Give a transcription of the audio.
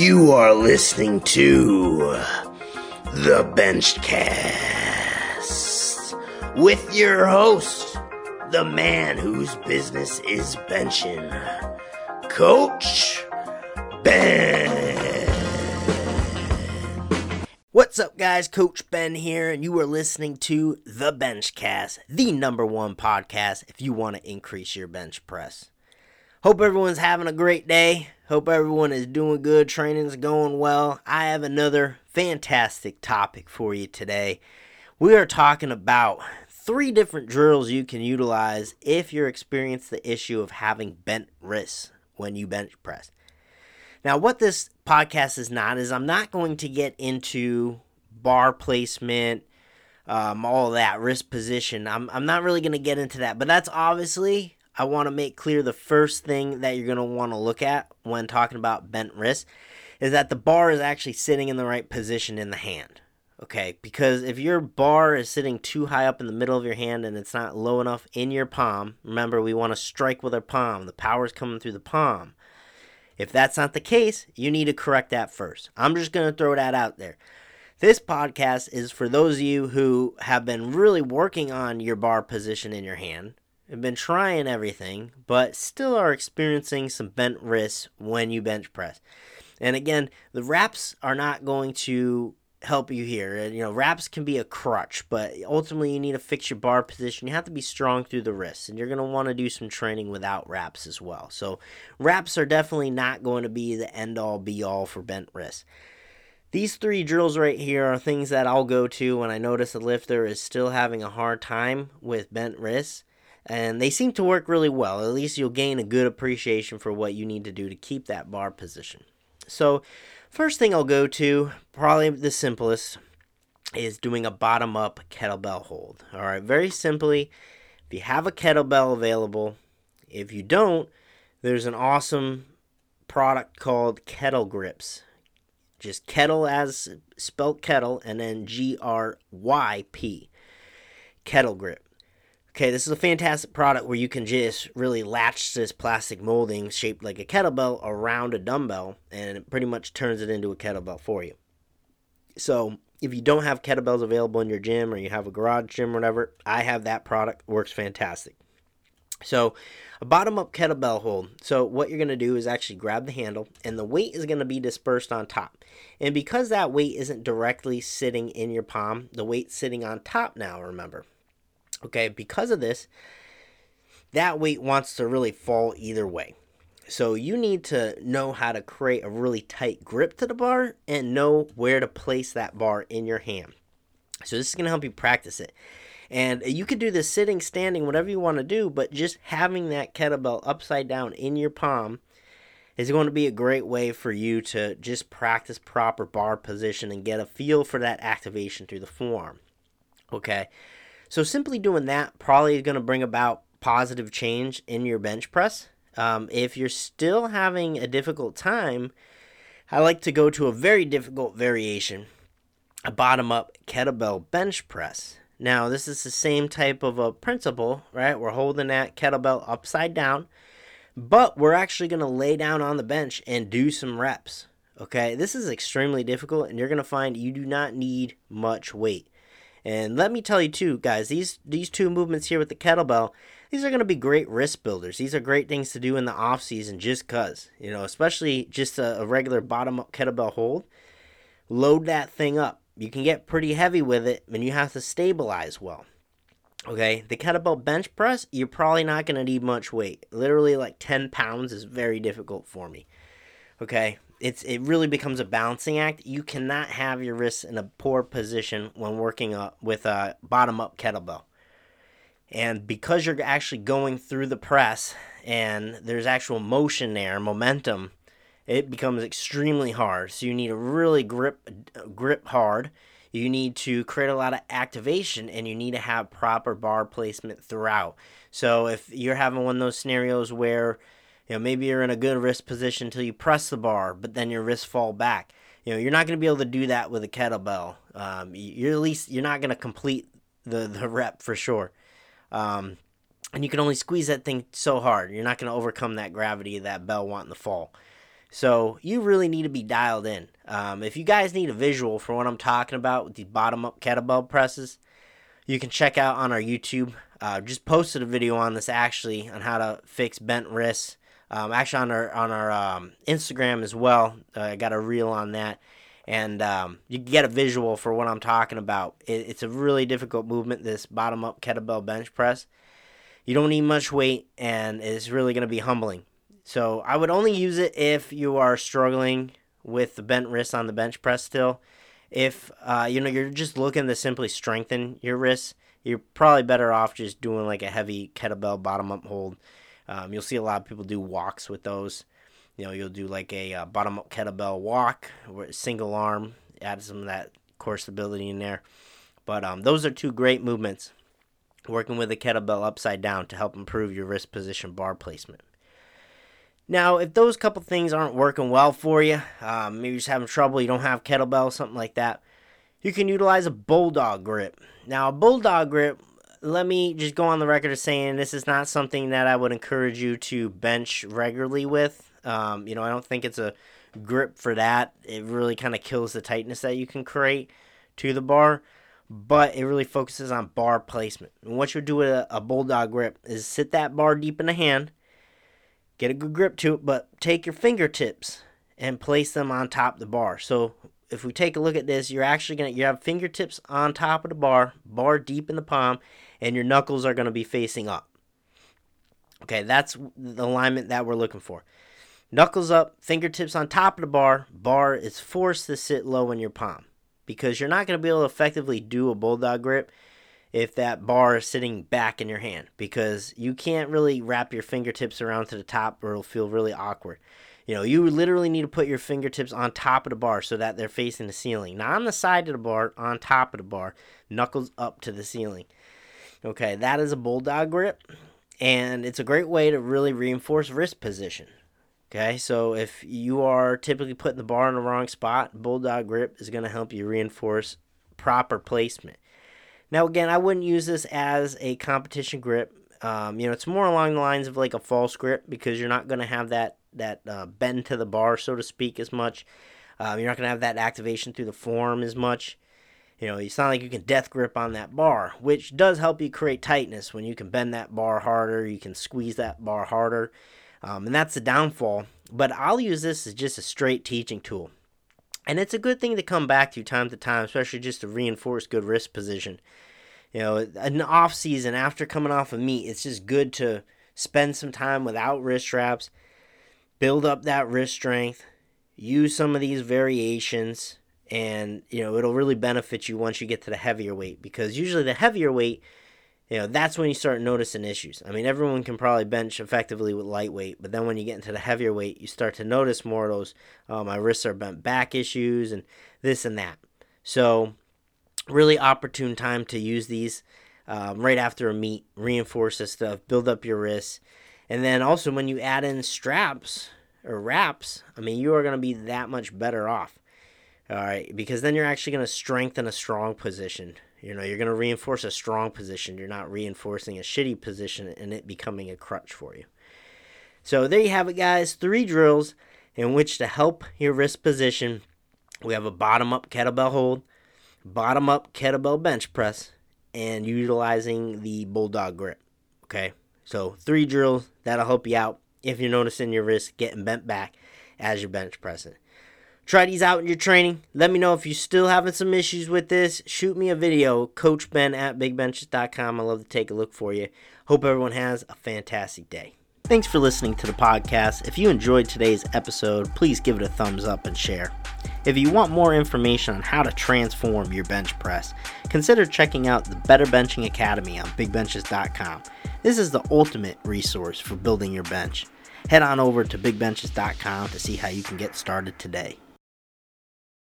You are listening to The Benchcast with your host, the man whose business is benching, Coach Ben. What's up, guys? Coach Ben here, and you are listening to The Benchcast, the #1 podcast if you want to increase your bench press. Hope everyone's having a great day. Hope everyone is doing good. Training's going well. I have another fantastic topic for you today. We are talking about 3 different drills you can utilize if you're experiencing the issue of having bent wrists when you bench press. Now, what this podcast is not is I'm not going to get into bar placement, all that wrist position. I'm not really going to get into that, but that's obviously, I want to make clear, the first thing that you're going to want to look at when talking about bent wrists is that the bar is actually sitting in the right position in the hand, okay? Because if your bar is sitting too high up in the middle of your hand and it's not low enough in your palm, remember, we want to strike with our palm. The power is coming through the palm. If that's not the case, you need to correct that first. I'm just going to throw that out there. This podcast is for those of you who have been really working on your bar position in your hand, have been trying everything, but still are experiencing some bent wrists when you bench press. And again, the reps are not going to help you here. And, you know, reps can be a crutch, but ultimately you need to fix your bar position. You have to be strong through the wrists, and you're going to want to do some training without reps as well. So reps are definitely not going to be the end-all, be-all for bent wrists. These 3 drills right here are things that I'll go to when I notice a lifter is still having a hard time with bent wrists. And they seem to work really well. At least you'll gain a good appreciation for what you need to do to keep that bar position. So first thing I'll go to, probably the simplest, is doing a bottom-up kettlebell hold. All right, very simply, if you have a kettlebell available, if you don't, there's an awesome product called KettleGryps. Just kettle as spelt kettle and then GRYP, KettleGryp. Okay, this is a fantastic product where you can just really latch this plastic molding shaped like a kettlebell around a dumbbell, and it pretty much turns it into a kettlebell for you. So if you don't have kettlebells available in your gym, or you have a garage gym or whatever, I have that product. Works fantastic. So a bottom-up kettlebell hold. So what you're going to do is actually grab the handle, and the weight is going to be dispersed on top. And because that weight isn't directly sitting in your palm, the weight's sitting on top now, remember. Okay, because of this, that weight wants to really fall either way. So you need to know how to create a really tight grip to the bar and know where to place that bar in your hand. So this is going to help you practice it. And you could do this sitting, standing, whatever you want to do, but just having that kettlebell upside down in your palm is going to be a great way for you to just practice proper bar position and get a feel for that activation through the forearm. Okay. So simply doing that probably is going to bring about positive change in your bench press. If you're still having a difficult time, I like to go to a very difficult variation, a bottom-up kettlebell bench press. Now, this is the same type of a principle, right? We're holding that kettlebell upside down, but we're actually going to lay down on the bench and do some reps, okay? This is extremely difficult, and you're going to find you do not need much weight. And let me tell you too, guys, these 2 movements here with the kettlebell, these are going to be great wrist builders. These are great things to do in the off season just because, you know, especially just a regular bottom up kettlebell hold. Load that thing up. You can get pretty heavy with it, and you have to stabilize well. Okay, the kettlebell bench press, you're probably not going to need much weight. Literally like 10 pounds is very difficult for me. Okay. It really becomes a balancing act. You cannot have your wrists in a poor position when working with a bottom-up kettlebell. And because you're actually going through the press and there's actual motion there, momentum, it becomes extremely hard. So you need to really grip hard. You need to create a lot of activation, and you need to have proper bar placement throughout. So if you're having one of those scenarios where, you know, maybe you're in a good wrist position until you press the bar, but then your wrists fall back. You know, you're not going to be able to do that with a kettlebell. You're not going to complete the rep for sure. And you can only squeeze that thing so hard. You're not going to overcome that gravity of that bell wanting to fall. So you really need to be dialed in. If you guys need a visual for what I'm talking about with these bottom up kettlebell presses, you can check out on our YouTube. Just posted a video on this actually on how to fix bent wrists. Actually on our Instagram as well. I got a reel on that. And you can get a visual for what I'm talking about. It's a really difficult movement, this bottom-up kettlebell bench press. You don't need much weight, and it's really going to be humbling. So I would only use it if you are struggling with the bent wrists on the bench press still. If you're just looking to simply strengthen your wrists, you're probably better off just doing like a heavy kettlebell bottom-up hold. You'll see a lot of people do walks with those. You know, you'll do like a bottom-up kettlebell walk, or single arm, add some of that core stability in there. But those are two great movements, working with a kettlebell upside down to help improve your wrist position bar placement. Now, if those couple things aren't working well for you, maybe you're just having trouble, you don't have kettlebell, something like that, you can utilize a bulldog grip. Now, a bulldog grip, let me just go on the record as saying this is not something that I would encourage you to bench regularly with. I don't think it's a grip for that. It really kind of kills the tightness that you can create to the bar, but it really focuses on bar placement. And what you'll do with a bulldog grip is sit that bar deep in the hand, get a good grip to it, but take your fingertips and place them on top of the bar. So if we take a look at this, you're actually you have fingertips on top of the bar deep in the palm, and your knuckles are going to be facing up. Okay, that's the alignment that we're looking for. Knuckles up, fingertips on top of the bar. Bar is forced to sit low in your palm because you're not going to be able to effectively do a bulldog grip if that bar is sitting back in your hand, because you can't really wrap your fingertips around to the top or it'll feel really awkward. You know, you literally need to put your fingertips on top of the bar so that they're facing the ceiling. Not on the side of the bar, on top of the bar, knuckles up to the ceiling. Okay, that is a bulldog grip, and it's a great way to really reinforce wrist position. Okay, so if you are typically putting the bar in the wrong spot, bulldog grip is going to help you reinforce proper placement. Now, again, I wouldn't use this as a competition grip. It's more along the lines of like a false grip because you're not going to have that bend to the bar, so to speak, as much. You're not going to have that activation through the forearm as much. You know, it's not like you can death grip on that bar, which does help you create tightness when you can bend that bar harder, you can squeeze that bar harder. And that's the downfall, but I'll use this as just a straight teaching tool. And it's a good thing to come back to time, especially just to reinforce good wrist position. You know, in the off season, after coming off of meat, it's just good to spend some time without wrist wraps, build up that wrist strength, use some of these variations, and, you know, it'll really benefit you once you get to the heavier weight, because usually the heavier weight, you know, that's when you start noticing issues. I mean, everyone can probably bench effectively with lightweight, but then when you get into the heavier weight, you start to notice more of those, my wrists are bent back issues and this and that. So really opportune time to use these right after a meet, reinforce this stuff, build up your wrists. And then also when you add in straps or wraps, I mean, you are going to be that much better off. All right, because then you're actually going to strengthen a strong position. You know, you're going to reinforce a strong position. You're not reinforcing a shitty position and it becoming a crutch for you. So there you have it, guys. 3 drills in which to help your wrist position. We have a bottom-up kettlebell hold, bottom-up kettlebell bench press, and utilizing the bulldog grip. Okay? So 3 drills. That'll help you out if you're noticing your wrist getting bent back as you're bench pressing. Try these out in your training. Let me know if you're still having some issues with this. Shoot me a video, CoachBen@BigBenches.com. I'd love to take a look for you. Hope everyone has a fantastic day. Thanks for listening to the podcast. If you enjoyed today's episode, please give it a thumbs up and share. If you want more information on how to transform your bench press, consider checking out the Better Benching Academy on BigBenches.com. This is the ultimate resource for building your bench. Head on over to BigBenches.com to see how you can get started today.